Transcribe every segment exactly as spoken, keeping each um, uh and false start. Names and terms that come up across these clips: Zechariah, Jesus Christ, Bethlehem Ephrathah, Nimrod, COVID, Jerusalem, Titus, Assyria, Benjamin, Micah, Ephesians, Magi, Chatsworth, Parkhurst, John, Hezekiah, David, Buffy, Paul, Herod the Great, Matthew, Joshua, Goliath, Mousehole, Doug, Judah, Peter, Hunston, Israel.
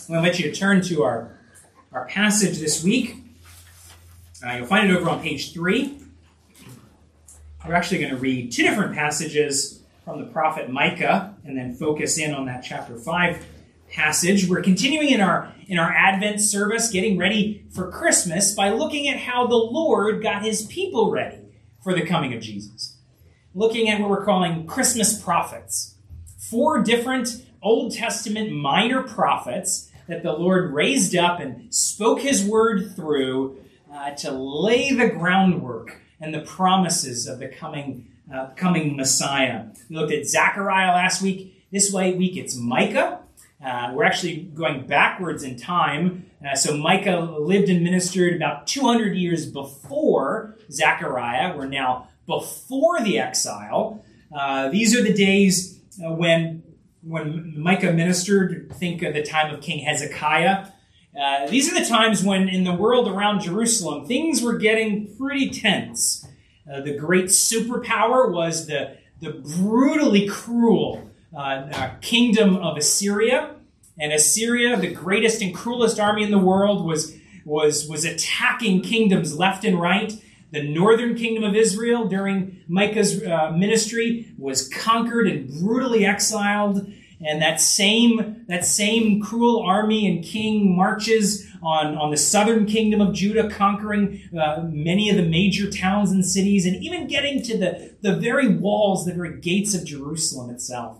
I'm going to let you turn to our, our passage this week. Uh, you'll find it over on page three. We're actually going to read two different passages from the prophet Micah and then focus in on that chapter five passage. We're continuing in our, in our Advent service, getting ready for Christmas by looking at how the Lord got his people ready for the coming of Jesus. Looking at what we're calling Christmas prophets. Four different Old Testament minor prophets that the Lord raised up and spoke his word through uh, to lay the groundwork and the promises of the coming, uh, coming Messiah. We looked at Zechariah last week. This week it's Micah. Uh, we're actually going backwards in time. Uh, so Micah lived and ministered about two hundred years before Zechariah. We're now before the exile. Uh, these are the days uh, when When Micah ministered, think of the time of King Hezekiah. Uh, these are the times when in the world around Jerusalem, things were getting pretty tense. Uh, the great superpower was the, the brutally cruel uh, uh, kingdom of Assyria. And Assyria, the greatest and cruelest army in the world, was, was, was attacking kingdoms left and right. The northern kingdom of Israel during Micah's uh, ministry was conquered and brutally exiled. And that same, that same cruel army and king marches on, on the southern kingdom of Judah, conquering uh, many of the major towns and cities, and even getting to the, the very walls, the very gates of Jerusalem itself.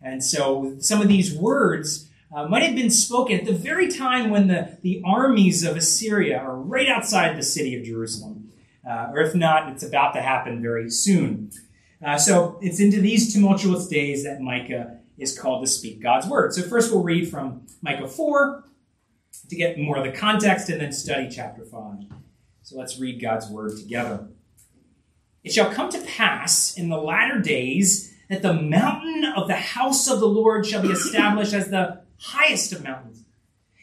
And so some of these words uh, might have been spoken at the very time when the, the armies of Assyria are right outside the city of Jerusalem. Uh, or if not, it's about to happen very soon. Uh, so it's into these tumultuous days that Micah is called to speak God's word. So first we'll read from Micah four to get more of the context and then study chapter five. So let's read God's word together. It shall come to pass in the latter days that the mountain of the house of the Lord shall be established as the highest of mountains,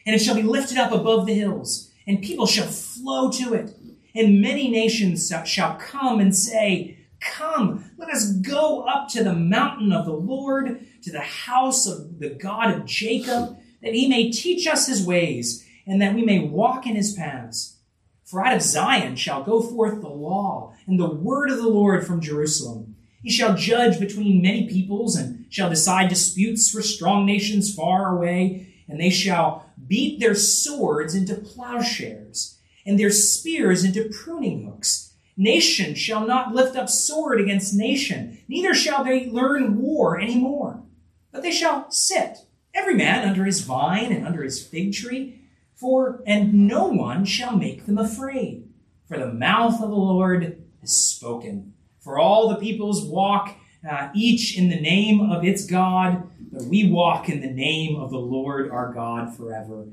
and it shall be lifted up above the hills, and people shall flow to it. And many nations shall come and say, "Come, let us go up to the mountain of the Lord, to the house of the God of Jacob, that he may teach us his ways, and that we may walk in his paths. For out of Zion shall go forth the law and the word of the Lord from Jerusalem. He shall judge between many peoples and shall decide disputes for strong nations far away, and they shall beat their swords into plowshares, and their spears into pruning hooks. Nation shall not lift up sword against nation, neither shall they learn war any more. But they shall sit, every man under his vine and under his fig tree, for and no one shall make them afraid. For the mouth of the Lord has spoken. For all the peoples walk, uh, each in the name of its God, but we walk in the name of the Lord our God forever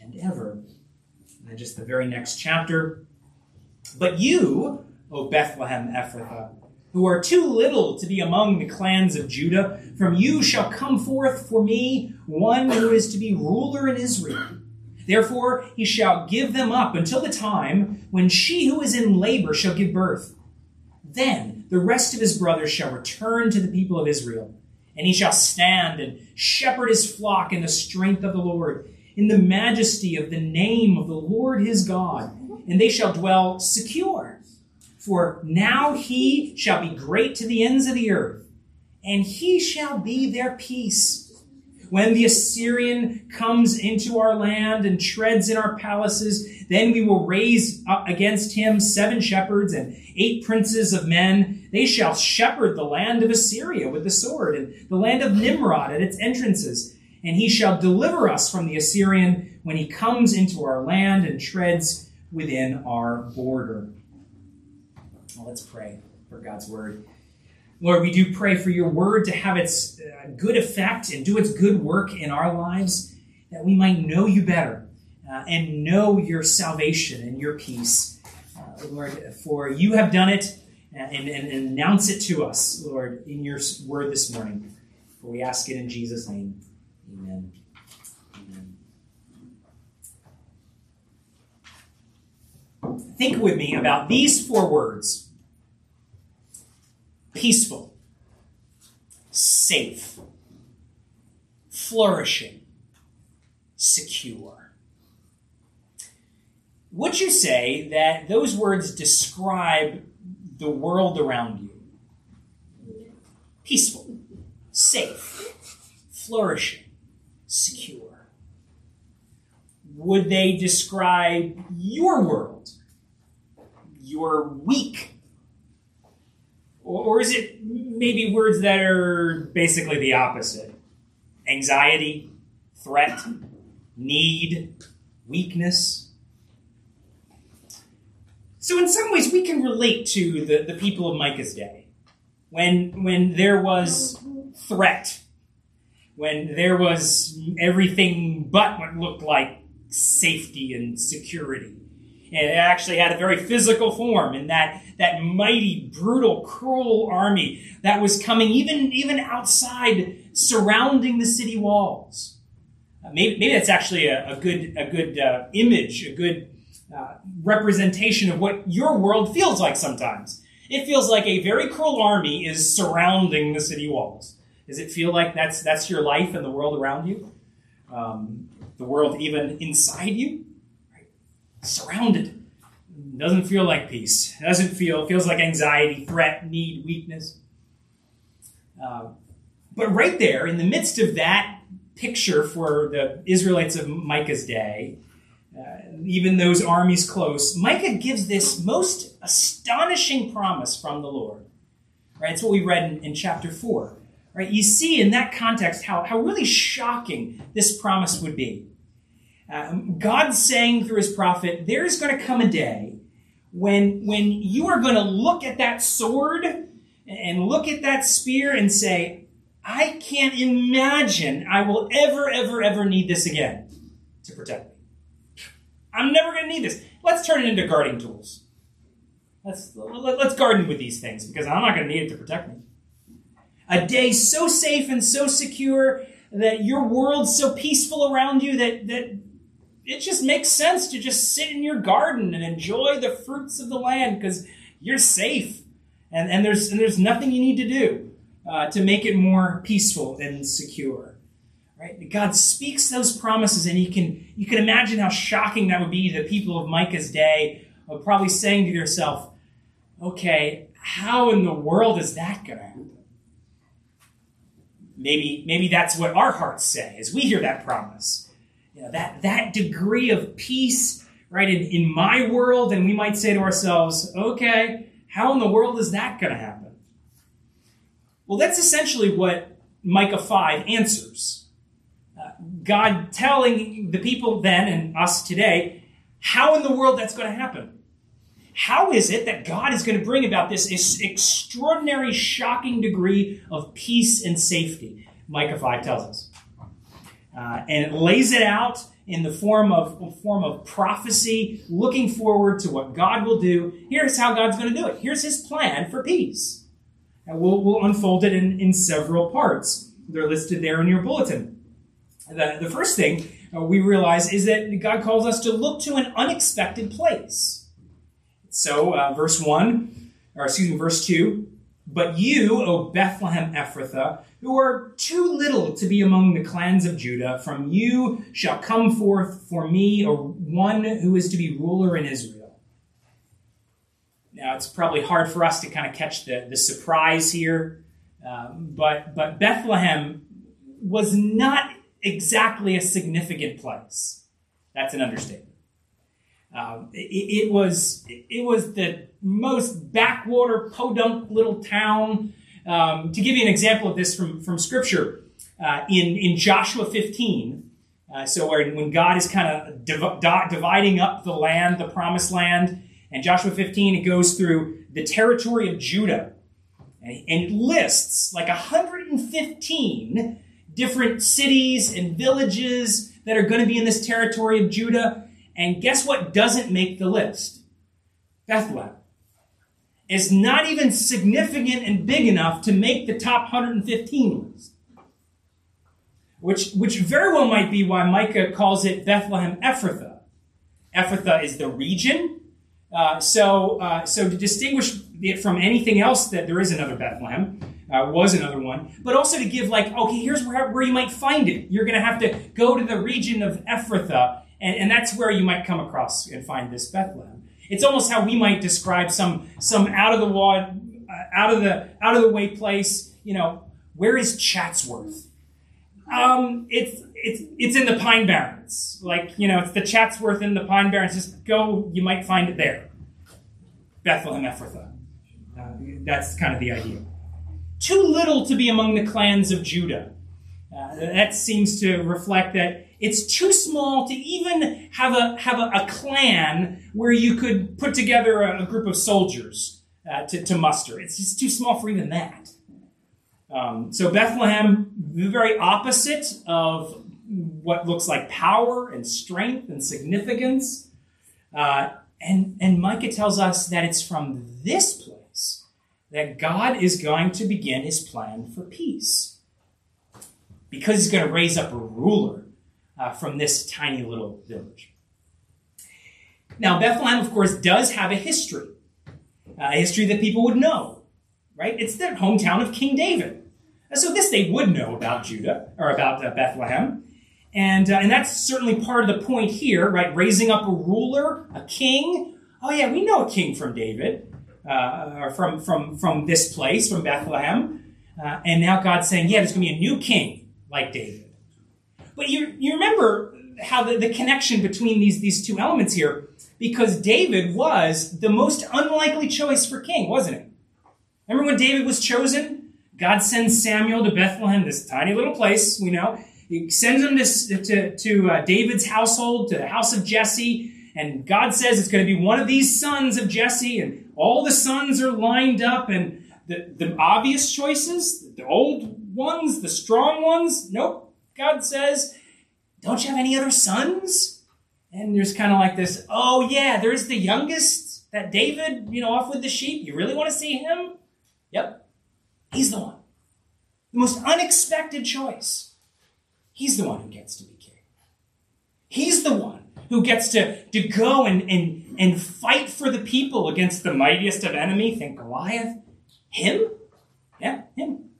and ever." And just the very next chapter. "But you, O Bethlehem Ephrathah, who are too little to be among the clans of Judah, from you shall come forth for me one who is to be ruler in Israel. Therefore he shall give them up until the time when she who is in labor shall give birth. Then the rest of his brothers shall return to the people of Israel, and he shall stand and shepherd his flock in the strength of the Lord, in the majesty of the name of the Lord his God, and they shall dwell secure. For now he shall be great to the ends of the earth, and he shall be their peace. When the Assyrian comes into our land and treads in our palaces, then we will raise up against him seven shepherds and eight princes of men. They shall shepherd the land of Assyria with the sword, and the land of Nimrod at its entrances. And he shall deliver us from the Assyrian when he comes into our land and treads within our border." Well, let's pray for God's word. Lord, we do pray for your word to have its uh, good effect and do its good work in our lives, that we might know you better uh, and know your salvation and your peace. Uh, Lord, for you have done it and, and, and announce it to us, Lord, in your word this morning. For we ask it in Jesus' name. Amen. Amen. Think with me about these four words: peaceful, safe, flourishing, secure. Would you say that those words describe the world around you? Peaceful, safe, flourishing, secure. Would they describe your world? You're weak? Or is it maybe words that are basically the opposite? Anxiety, threat, need, weakness. So in some ways we can relate to the, the people of Micah's day. When, when there was threat, when there was everything but what looked like safety and security. And it actually had a very physical form in that, that mighty, brutal, cruel army that was coming even, even outside, surrounding the city walls. Uh, maybe, maybe that's actually a, a good, a good uh, image, a good uh, representation of what your world feels like sometimes. It feels like a very cruel army is surrounding the city walls. Does it feel like that's, that's your life and the world around you? Um, the world even inside you? Surrounded. Doesn't feel like peace. Doesn't feel, feels like anxiety, threat, need, weakness. Uh, but right there, in the midst of that picture for the Israelites of Micah's day, uh, even those armies close, Micah gives this most astonishing promise from the Lord. Right? It's what we read in, in chapter four. Right? You see in that context how, how really shocking this promise would be. Um, God's saying through his prophet, there is going to come a day when, when you are going to look at that sword and look at that spear and say, I can't imagine I will ever, ever, ever need this again to protect me. I'm never going to need this. Let's turn it into gardening tools. Let's, let's garden with these things because I'm not going to need it to protect me. A day so safe and so secure that your world's so peaceful around you that, that it just makes sense to just sit in your garden and enjoy the fruits of the land because you're safe and, and there's and there's nothing you need to do uh, to make it more peaceful and secure. Right? God speaks those promises, and you can you can imagine how shocking that would be to the people of Micah's day, of probably saying to yourself, okay, how in the world is that going to happen? Maybe, maybe that's what our hearts say as we hear that promise. You know, that, that degree of peace, right, in, in my world, and we might say to ourselves, okay, how in the world is that going to happen? Well, that's essentially what Micah five answers. Uh, God telling the people then and us today, how in the world that's going to happen. How is it that God is going to bring about this extraordinary, shocking degree of peace and safety? Micah five tells us. Uh, and it lays it out in the form of, form of prophecy, looking forward to what God will do. Here's how God's going to do it. Here's his plan for peace. And we'll, we'll unfold it in, in several parts. They're listed there in your bulletin. The, the first thing we realize is that God calls us to look to an unexpected place. So, uh, verse one, or excuse me, verse two, but you, O Bethlehem Ephrathah, who are too little to be among the clans of Judah, from you shall come forth for me a one who is to be ruler in Israel. Now, it's probably hard for us to kind of catch the, the surprise here, um, but, but Bethlehem was not exactly a significant place. That's an understatement. Um, it, it was it was the most backwater, podunk little town. Um, to give you an example of this from, from Scripture, uh, in, in Joshua fifteen, uh, so where, when God is kind of div- dividing up the land, the promised land, and Joshua fifteen, it goes through the territory of Judah, and, and it lists like one hundred fifteen different cities and villages that are going to be in this territory of Judah. And guess what doesn't make the list? Bethlehem. It's not even significant and big enough to make the top one hundred fifteen list. Which, which very well might be why Micah calls it Bethlehem Ephrathah. Ephrathah is the region. Uh, so, uh, so to distinguish it from anything else, that there is another Bethlehem, uh, was another one, but also to give like, okay, here's where, where you might find it. You're going to have to go to the region of Ephrathah, and, and that's where you might come across and find this Bethlehem. It's almost how we might describe some some out of the wad, uh, out of the out of the way place. You know, where is Chatsworth? Um, it's it's it's in the Pine Barrens. Like, you know, it's the Chatsworth in the Pine Barrens. Just go, you might find it there. Bethlehem Ephrathah. Uh, that's kind of the idea. Too little to be among the clans of Judah. Uh, that seems to reflect that it's too small to even have a have a, a clan where you could put together a, a group of soldiers uh, to, to muster. It's just too small for even that. Um, so Bethlehem, the very opposite of what looks like power and strength and significance. Uh, and, and Micah tells us that it's from this place that God is going to begin his plan for peace. Because he's going to raise up a ruler uh, from this tiny little village. Now, Bethlehem, of course, does have a history. A history that people would know, right? It's the hometown of King David. So this they would know about Judah, or about uh, Bethlehem. And, uh, and that's certainly part of the point here, right? Raising up a ruler, a king. Oh yeah, we know a king from David, uh, or from, from, from this place, from Bethlehem. Uh, and now God's saying, yeah, there's going to be a new king like David. But you, you remember how the, the connection between these, these two elements here, because David was the most unlikely choice for king, wasn't it? Remember when David was chosen? God sends Samuel to Bethlehem, this tiny little place, we know. He sends him to, to, to uh, David's household, to the house of Jesse. And God says it's going to be one of these sons of Jesse. And all the sons are lined up. And the, the obvious choices, the old ones, the strong ones, nope. God says, don't you have any other sons? And there's kind of like this, oh yeah, there's the youngest, that David, you know, off with the sheep. You really want to see him? Yep. He's the one. The most unexpected choice. He's the one who gets to be king. He's the one who gets to, to go and, and, and fight for the people against the mightiest of enemy. Think Goliath. Him? Yeah, him.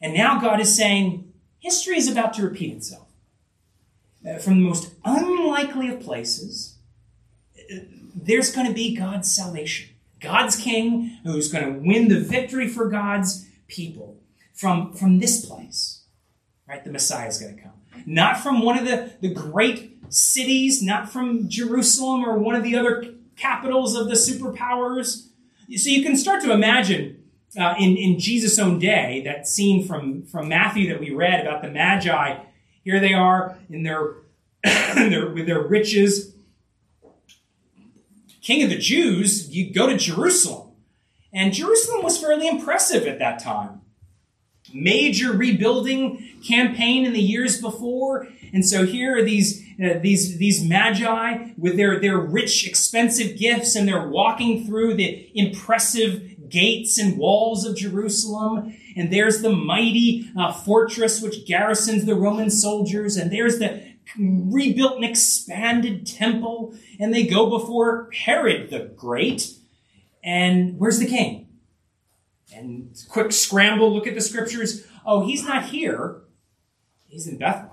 And now God is saying, history is about to repeat itself. Uh, from the most unlikely of places, uh, there's going to be God's salvation. God's king, who's going to win the victory for God's people from, from this place, right? The Messiah is going to come. Not from one of the, the great cities, not from Jerusalem or one of the other capitals of the superpowers. So you can start to imagine uh, in, in Jesus' own day, that scene from, from Matthew that we read about the Magi. Here they are in their, in their with their riches. King of the Jews, you go to Jerusalem. And Jerusalem was fairly impressive at that time. Major rebuilding campaign in the years before. And so here are these, uh, these, these magi with their, their rich, expensive gifts, and they're walking through the impressive gates and walls of Jerusalem. And there's the mighty uh, fortress which garrisons the Roman soldiers. And there's the rebuilt and expanded temple, and they go before Herod the Great. And where's the king? And quick scramble, look at the scriptures. Oh, he's not here. He's in Bethlehem.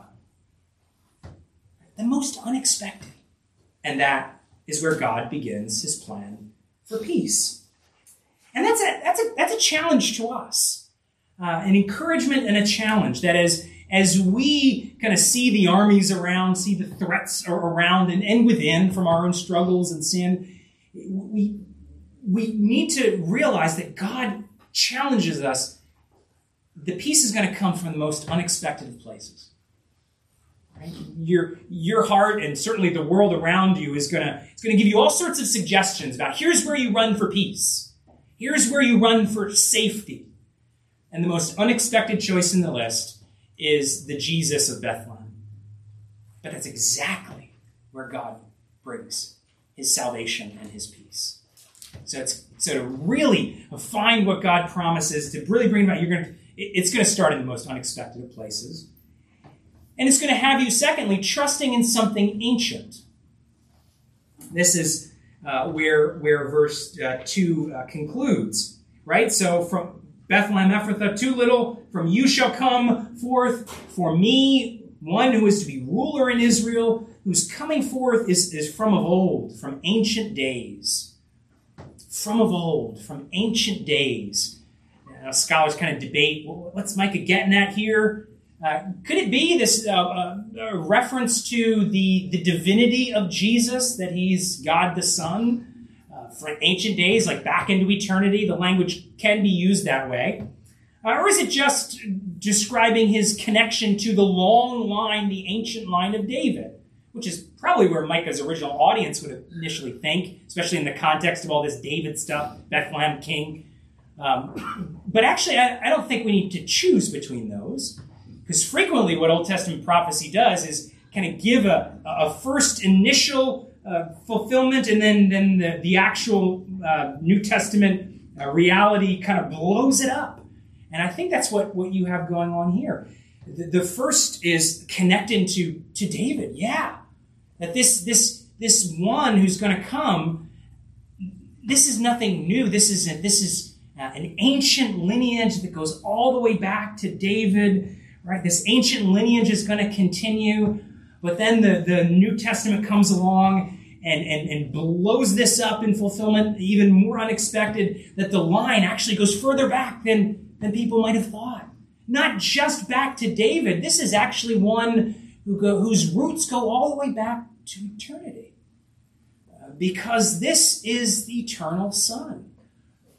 The most unexpected. And that is where God begins his plan for peace. And that's a, that's a, that's a challenge to us. Uh, an encouragement and a challenge that is, as we kind of see the armies around, see the threats around and, and within from our own struggles and sin, we, we need to realize that God challenges us. The peace is going to come from the most unexpected of places. Right? Your, your heart and certainly the world around you is going to, it's going to give you all sorts of suggestions about here's where you run for peace. Here's where you run for safety. And the most unexpected choice in the list is the Jesus of Bethlehem. But that's exactly where God brings his salvation and his peace. So it's so to really find what God promises, to really bring about, you're going to, it's going to start in the most unexpected of places. And it's going to have you, secondly, trusting in something ancient. This is uh, where where verse uh, two uh, concludes, right? So from Bethlehem Ephrathah, too little, from you shall come forth for me, one who is to be ruler in Israel, whose coming forth is, is from of old, from ancient days. From of old, from ancient days. Now, scholars kind of debate, well, what's Micah getting at here? Uh, could it be this uh, uh, reference to the, the divinity of Jesus, that he's God the Son? Uh, for ancient days, like back into eternity, the language can be used that way. Uh, or is it just describing his connection to the long line, the ancient line of David? Which is probably where Micah's original audience would initially think, especially in the context of all this David stuff, Bethlehem king. Um, but actually, I, I don't think we need to choose between those. Because frequently what Old Testament prophecy does is kind of give a, a first initial uh, fulfillment, and then, then the, the actual uh, New Testament uh, reality kind of blows it up. And I think that's what, what you have going on here. The, the first is connected to, to David, yeah. That this, this, this one who's going to come, this is nothing new. This is, a, this is uh, an ancient lineage that goes all the way back to David. Right, this ancient lineage is going to continue, but then the, the New Testament comes along and, and, and blows this up in fulfillment, even more unexpected, that the line actually goes further back than, than people might have thought. Not just back to David. This is actually one who go, whose roots go all the way back to eternity. Uh, because this is the eternal Son.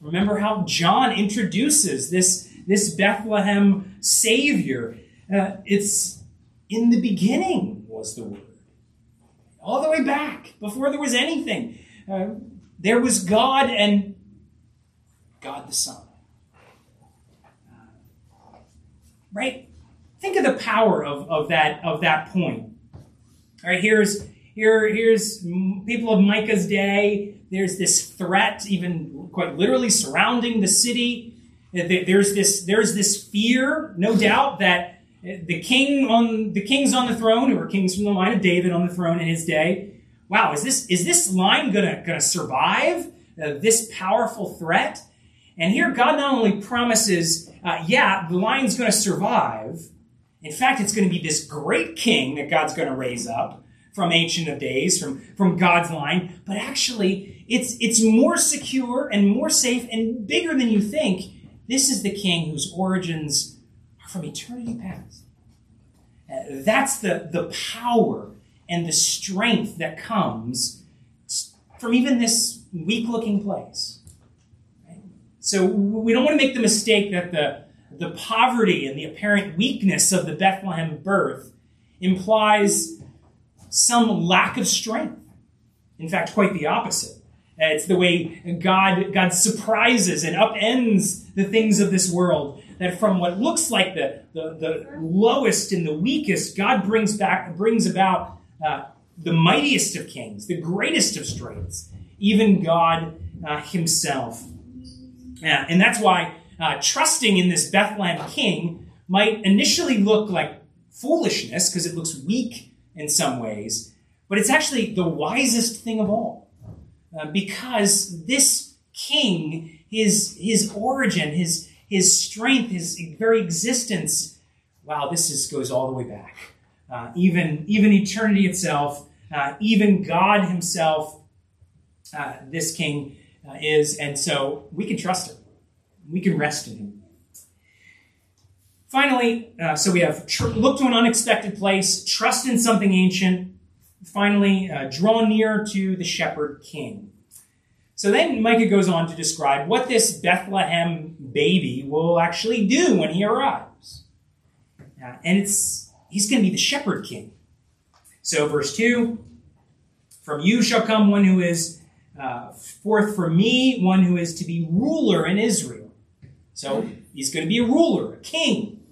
Remember how John introduces this This Bethlehem Savior. Uh, it's in the beginning was the Word. All the way back, before there was anything. Uh, there was God and God the Son. Uh, right? Think of the power of, of, that, of that point. All right, here's, here, here's people of Micah's day. There's this threat, even quite literally, surrounding the city. There's this, there's this fear, no doubt, that the king on the kings on the throne, who were kings from the line of David on the throne in his day, wow, is this is this line gonna gonna survive uh, this powerful threat? And here, God not only promises, uh, yeah, the line's gonna survive. In fact, it's gonna be this great king that God's gonna raise up from ancient of days, from from God's line. But actually, it's it's more secure and more safe and bigger than you think. This is the king whose origins are from eternity past. Uh, that's the, the power and the strength that comes from even this weak-looking place. Right? So we don't want to make the mistake that the, the poverty and the apparent weakness of the Bethlehem birth implies some lack of strength. In fact, quite the opposite. Uh, it's the way God, God surprises and upends the things of this world. That from what looks like the, the, the lowest and the weakest, God brings back brings about uh, the mightiest of kings, the greatest of strengths, even God uh, himself. Yeah, and that's why uh, trusting in this Bethlehem king might initially look like foolishness, because it looks weak in some ways, but it's actually the wisest thing of all. Uh, because this king, his his origin, his his strength, his very existence, wow, this is, goes all the way back. Uh, even, even eternity itself, uh, even God himself, uh, this king uh, is. And so we can trust him. We can rest in him. Finally, uh, so we have tr- look to an unexpected place, trust in something ancient, Finally, uh, draw near to the shepherd king. So then Micah goes on to describe what this Bethlehem baby will actually do when he arrives. Uh, and it's he's going to be the shepherd king. So verse two, from you shall come one who is uh, forth for me, one who is to be ruler in Israel. So he's going to be a ruler, a king.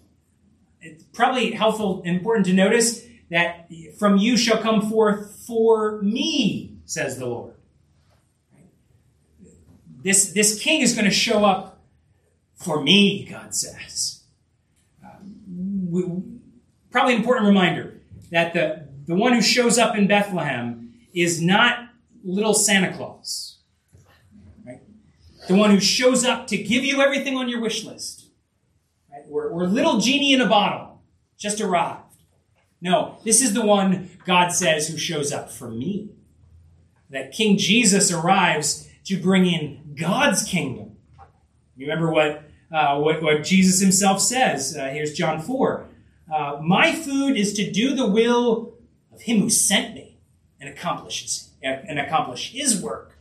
It's probably helpful and important to notice that from you shall come forth for me, says the Lord. This, this king is going to show up for me, God says. Uh, we, probably an important reminder that the, the one who shows up in Bethlehem is not little Santa Claus, right? The one who shows up to give you everything on your wish list, right? Or, or little genie in a bottle, just arrived. No, this is the one, God says, who shows up for me. That King Jesus arrives to bring in God's kingdom. You remember what, uh, what, what Jesus himself says? Uh, here's John four. Uh, My food is to do the will of him who sent me and accomplishes and accomplish his work.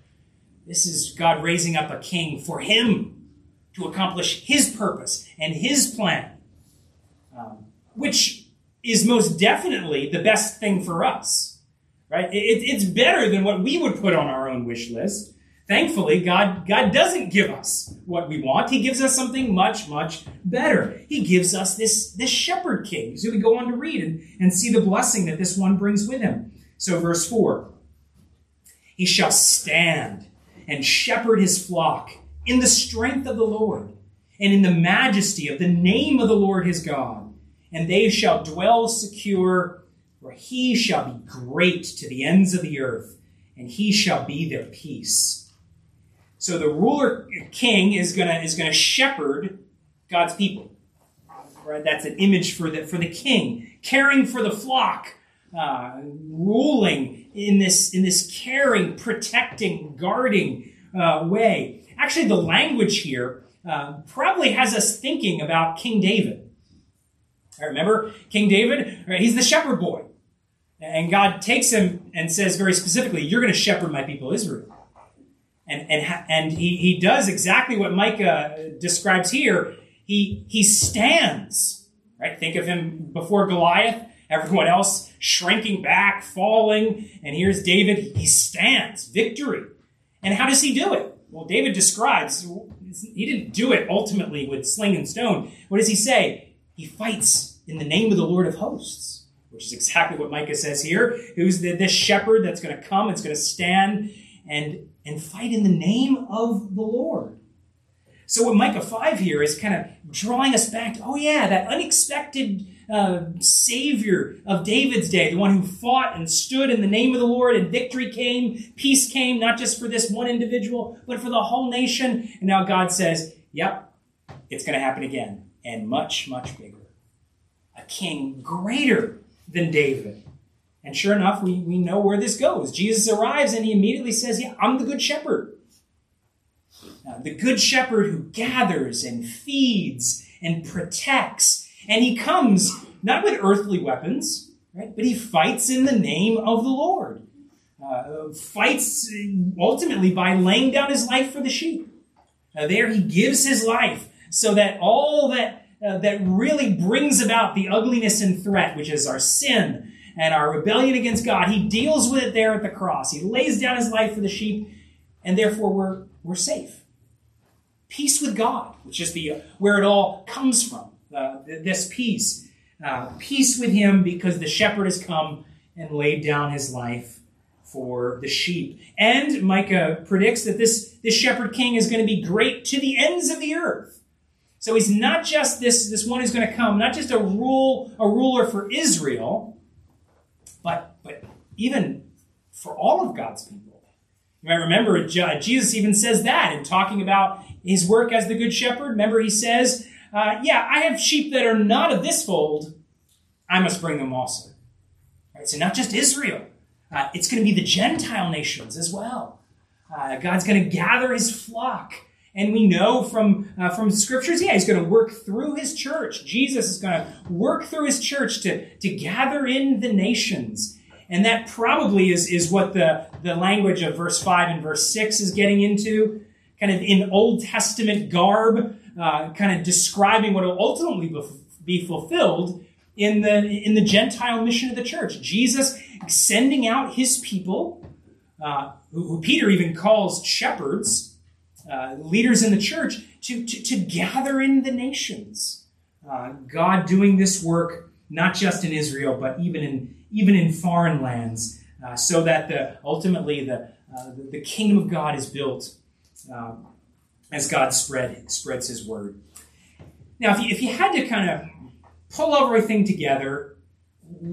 This is God raising up a king for him to accomplish his purpose and his plan, um, which is most definitely the best thing for us, right? It, it's better than what we would put on our own wish list. Thankfully, God, God doesn't give us what we want. He gives us something much, much better. He gives us this, this shepherd king. So we go on to read and, and see the blessing that this one brings with him. So verse four, he shall stand and shepherd his flock in the strength of the Lord and in the majesty of the name of the Lord his God. And they shall dwell secure, for he shall be great to the ends of the earth, and he shall be their peace. So the ruler king is gonna is gonna shepherd God's people. Right? That's an image for the for the king, caring for the flock, uh, ruling in this in this caring, protecting, guarding uh, way. Actually, the language here uh, probably has us thinking about King David. I remember King David, right, he's the shepherd boy. And God takes him and says very specifically, you're going to shepherd my people Israel. And and and he, he does exactly what Micah describes here. He, he stands, right? Think of him before Goliath, everyone else shrinking back, falling. And here's David, he stands, victory. And how does he do it? Well, David describes, he didn't do it ultimately with sling and stone. What does he say? He fights in the name of the Lord of hosts, which is exactly what Micah says here. Who's the, this shepherd that's going to come, it's going to stand and, and fight in the name of the Lord. So what Micah five here is kind of drawing us back to, oh yeah, that unexpected uh, Savior of David's day, the one who fought and stood in the name of the Lord, and victory came, peace came, not just for this one individual, but for the whole nation. And now God says, yep, it's going to happen again. And much, much bigger. A king greater than David. And sure enough, we, we know where this goes. Jesus arrives and he immediately says, yeah, I'm the good shepherd. Now, the good shepherd who gathers and feeds and protects. And he comes not with earthly weapons, right? But he fights in the name of the Lord. Uh, fights ultimately by laying down his life for the sheep. Now, there he gives his life. So that all that uh, that really brings about the ugliness and threat, which is our sin and our rebellion against God, he deals with it there at the cross. He lays down his life for the sheep, and therefore we're we're safe. Peace with God, which is the where it all comes from. Uh, this peace, uh, peace with him, because the shepherd has come and laid down his life for the sheep. And Micah predicts that this this shepherd king is going to be great to the ends of the earth. So he's not just this, this one who's going to come, not just a rule, a ruler for Israel, but, but even for all of God's people. You might remember Jesus even says that in talking about his work as the good shepherd. Remember he says, uh, yeah, I have sheep that are not of this fold. I must bring them also. Right? So not just Israel. Uh, it's going to be the Gentile nations as well. Uh, God's going to gather his flock. And we know from uh, from scriptures, yeah, he's going to work through his church. Jesus is going to work through his church to, to gather in the nations. And that probably is, is what the, the language of verse five and verse six is getting into, kind of in Old Testament garb, uh, kind of describing what will ultimately be fulfilled in the, in the Gentile mission of the church. Jesus sending out his people, uh, who, who Peter even calls shepherds, Uh, leaders in the church to, to, to gather in the nations. Uh, God doing this work, not just in Israel, but even in even in foreign lands, uh, so that the ultimately the, uh, the the kingdom of God is built uh, as God spread spreads His word. Now, if you, if you had to kind of pull everything together,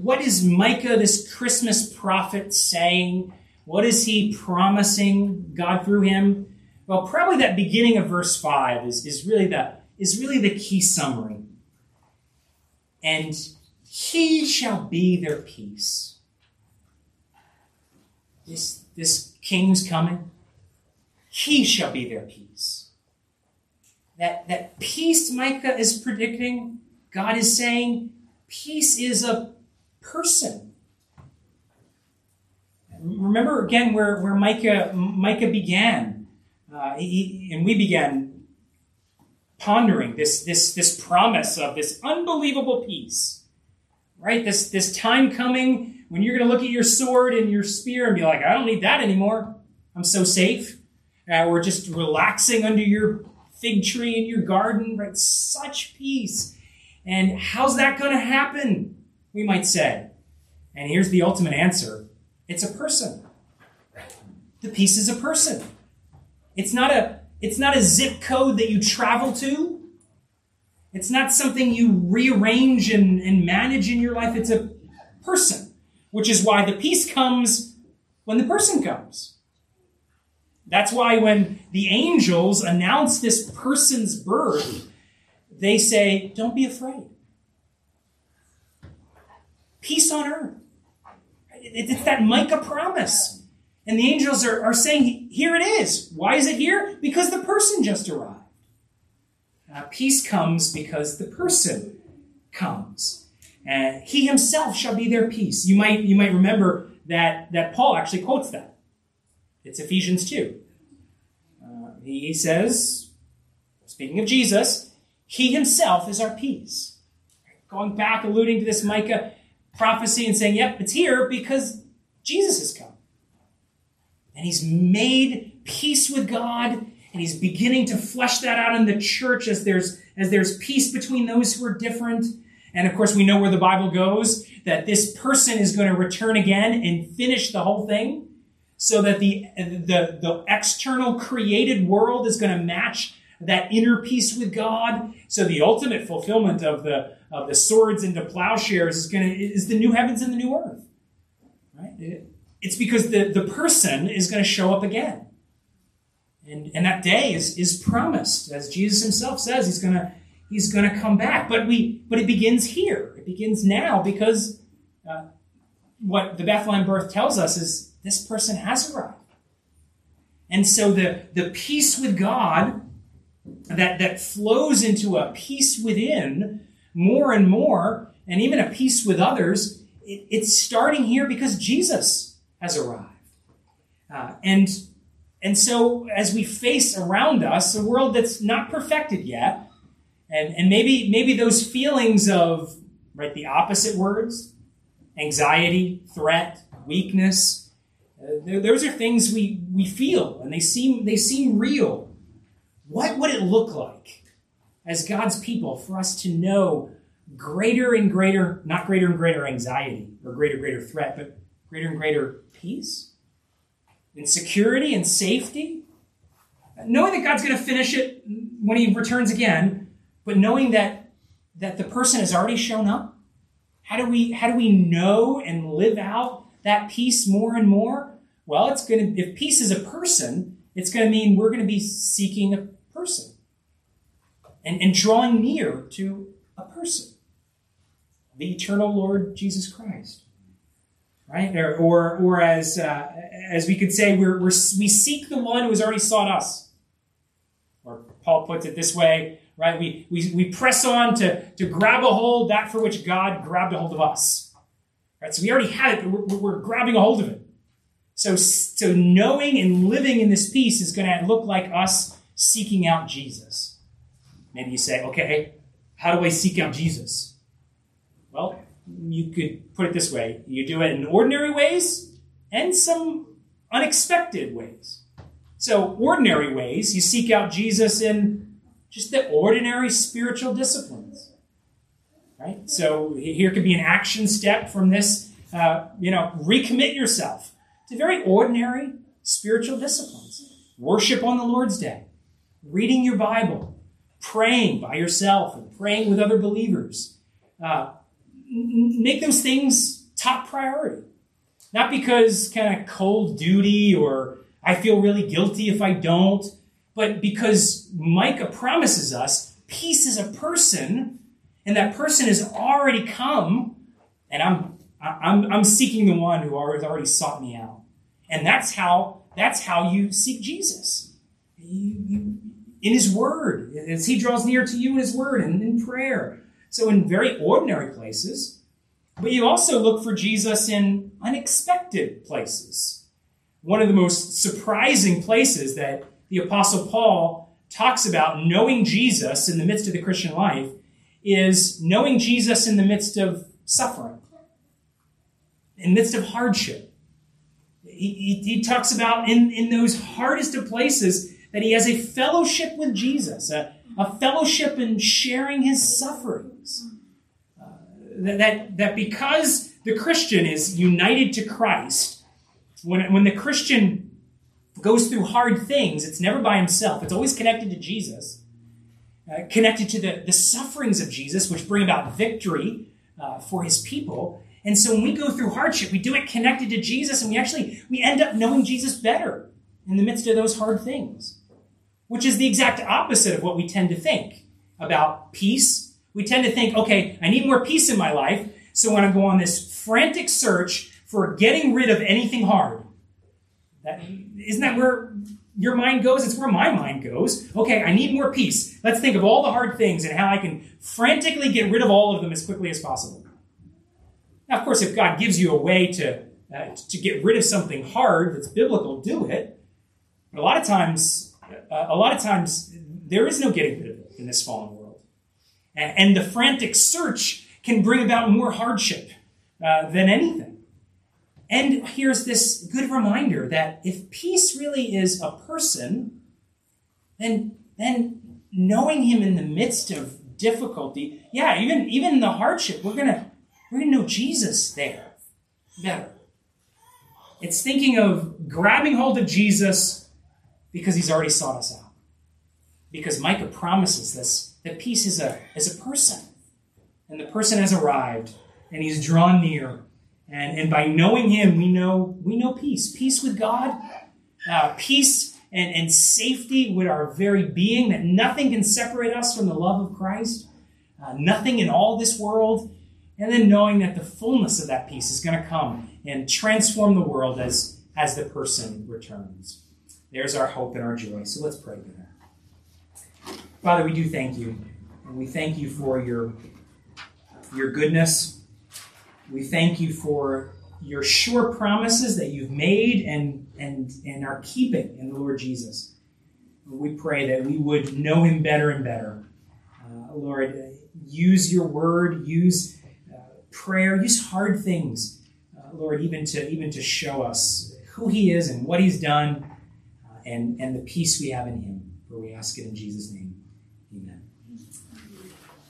what is Micah, this Christmas prophet, saying? What is he promising God through him? Well, probably that beginning of verse five is, is, really, the, is really the key summary. And he shall be their peace. This, this king who's coming, he shall be their peace. That, that peace Micah is predicting, God is saying, peace is a person. Remember again where, where Micah, Micah began, uh, he, and we began pondering this, this, this promise of this unbelievable peace, right? This, this time coming when you're going to look at your sword and your spear and be like, I don't need that anymore. I'm so safe. Uh, we're just relaxing under your fig tree in your garden, right? Such peace. And how's that going to happen, we might say? And here's the ultimate answer. It's a person. The peace is a person. It's not a, it's not a zip code that you travel to. It's not something you rearrange and, and manage in your life. It's a person, which is why the peace comes when the person comes. That's why when the angels announce this person's birth, they say, don't be afraid. Peace on earth. It's that Micah promise. And the angels are, are saying, here it is. Why is it here? Because the person just arrived. Uh, peace comes because the person comes. And he himself shall be their peace. You might, you might remember that, that Paul actually quotes that. It's Ephesians two. Uh, he says, speaking of Jesus, he himself is our peace. Going back, alluding to this Micah prophecy and saying, yep, it's here because Jesus has come. And he's made peace with God, and he's beginning to flesh that out in the church as there's, as there's peace between those who are different. And of course, we know where the Bible goes, that this person is going to return again and finish the whole thing so that the, the, the external created world is going to match that inner peace with God. So the ultimate fulfillment of the of the swords into plowshares is going to is the new heavens and the new earth. Right? It, it's because the, the person is going to show up again. And and that day is is promised. As Jesus himself says, he's going to he's going to come back. But we but it begins here. It begins now because uh, what the Bethlehem birth tells us is this person has arrived. And so the the peace with God that, that flows into a peace within more and more, and even a peace with others, it, it's starting here because Jesus has arrived. Uh, and, and so as we face around us a world that's not perfected yet, and, and maybe, maybe those feelings of, right, the opposite words, anxiety, threat, weakness, uh, those are things we, we feel, and they seem, they seem real. What would it look like as God's people for us to know greater and greater, not greater and greater anxiety or greater, greater threat, but greater and greater peace and security and safety? Knowing that God's going to finish it when he returns again, but knowing that, that the person has already shown up. How do we, how do we know and live out that peace more and more? Well, it's going to, if peace is a person, it's going to mean we're going to be seeking a person and, and drawing near to a person, the eternal Lord Jesus Christ, right? Or, or, or as uh, as we could say, we're, we're, we seek the one who has already sought us. Or Paul puts it this way, right? We we, we press on to, to grab a hold that for which God grabbed a hold of us, right? So we already had it, but we're, we're grabbing a hold of it. So, so knowing and living in this peace is going to look like us seeking out Jesus. Maybe you say, okay, how do I seek out Jesus? Well, you could put it this way. You do it in ordinary ways and some unexpected ways. So ordinary ways, you seek out Jesus in just the ordinary spiritual disciplines, right? So here could be an action step from this, uh, you know, recommit yourself to very ordinary spiritual disciplines. Worship on the Lord's Day, reading your Bible, praying by yourself and praying with other believers. Uh, make those things top priority. Not because kind of cold duty or I feel really guilty if I don't, but because Micah promises us peace is a person, and that person has already come, and I'm I'm I'm seeking the one who has already sought me out. And that's how that's how you seek Jesus. You, you, in his word, as he draws near to you in his word and in prayer. So in very ordinary places, but you also look for Jesus in unexpected places. One of the most surprising places that the Apostle Paul talks about knowing Jesus in the midst of the Christian life is knowing Jesus in the midst of suffering, in the midst of hardship. He, he, he talks about in, in those hardest of places that he has a fellowship with Jesus, a, a fellowship in sharing his sufferings. Uh, that, that because the Christian is united to Christ, when, when the Christian goes through hard things, it's never by himself. It's always connected to Jesus, uh, connected to the, the sufferings of Jesus, which bring about victory uh, for his people. And so when we go through hardship, we do it connected to Jesus, and we actually we end up knowing Jesus better in the midst of those hard things, which is the exact opposite of what we tend to think about peace. We tend to think, okay, I need more peace in my life, so when I go on this frantic search for getting rid of anything hard. That, isn't that where your mind goes? It's where my mind goes. Okay, I need more peace. Let's think of all the hard things and how I can frantically get rid of all of them as quickly as possible. Now, of course, if God gives you a way to, uh, to get rid of something hard that's biblical, do it. But a lot of times, uh, a lot of times, there is no getting rid of it in this fallen world. And, and the frantic search can bring about more hardship uh, than anything. And here's this good reminder that if peace really is a person, then, then knowing him in the midst of difficulty, yeah, even, even the hardship, we're going to we're going to know Jesus there better. It's thinking of grabbing hold of Jesus because he's already sought us out. Because Micah promises this, that peace is a, is a person. And the person has arrived, and he's drawn near. And, and by knowing him, we know we know peace. Peace with God, uh, peace and, and safety with our very being, that nothing can separate us from the love of Christ, uh, nothing in all this world. And then knowing that the fullness of that peace is going to come and transform the world as, as the person returns. There's our hope and our joy. So let's pray together. Father, we do thank you. And we thank you for your, your goodness. We thank you for your sure promises that you've made and, and, and are keeping in the Lord Jesus. We pray that we would know him better and better. Uh, Lord, use your word, use prayer, use hard things, uh, Lord, even to even to show us who he is and what he's done, uh, and, and the peace we have in him. For we ask it in Jesus' name.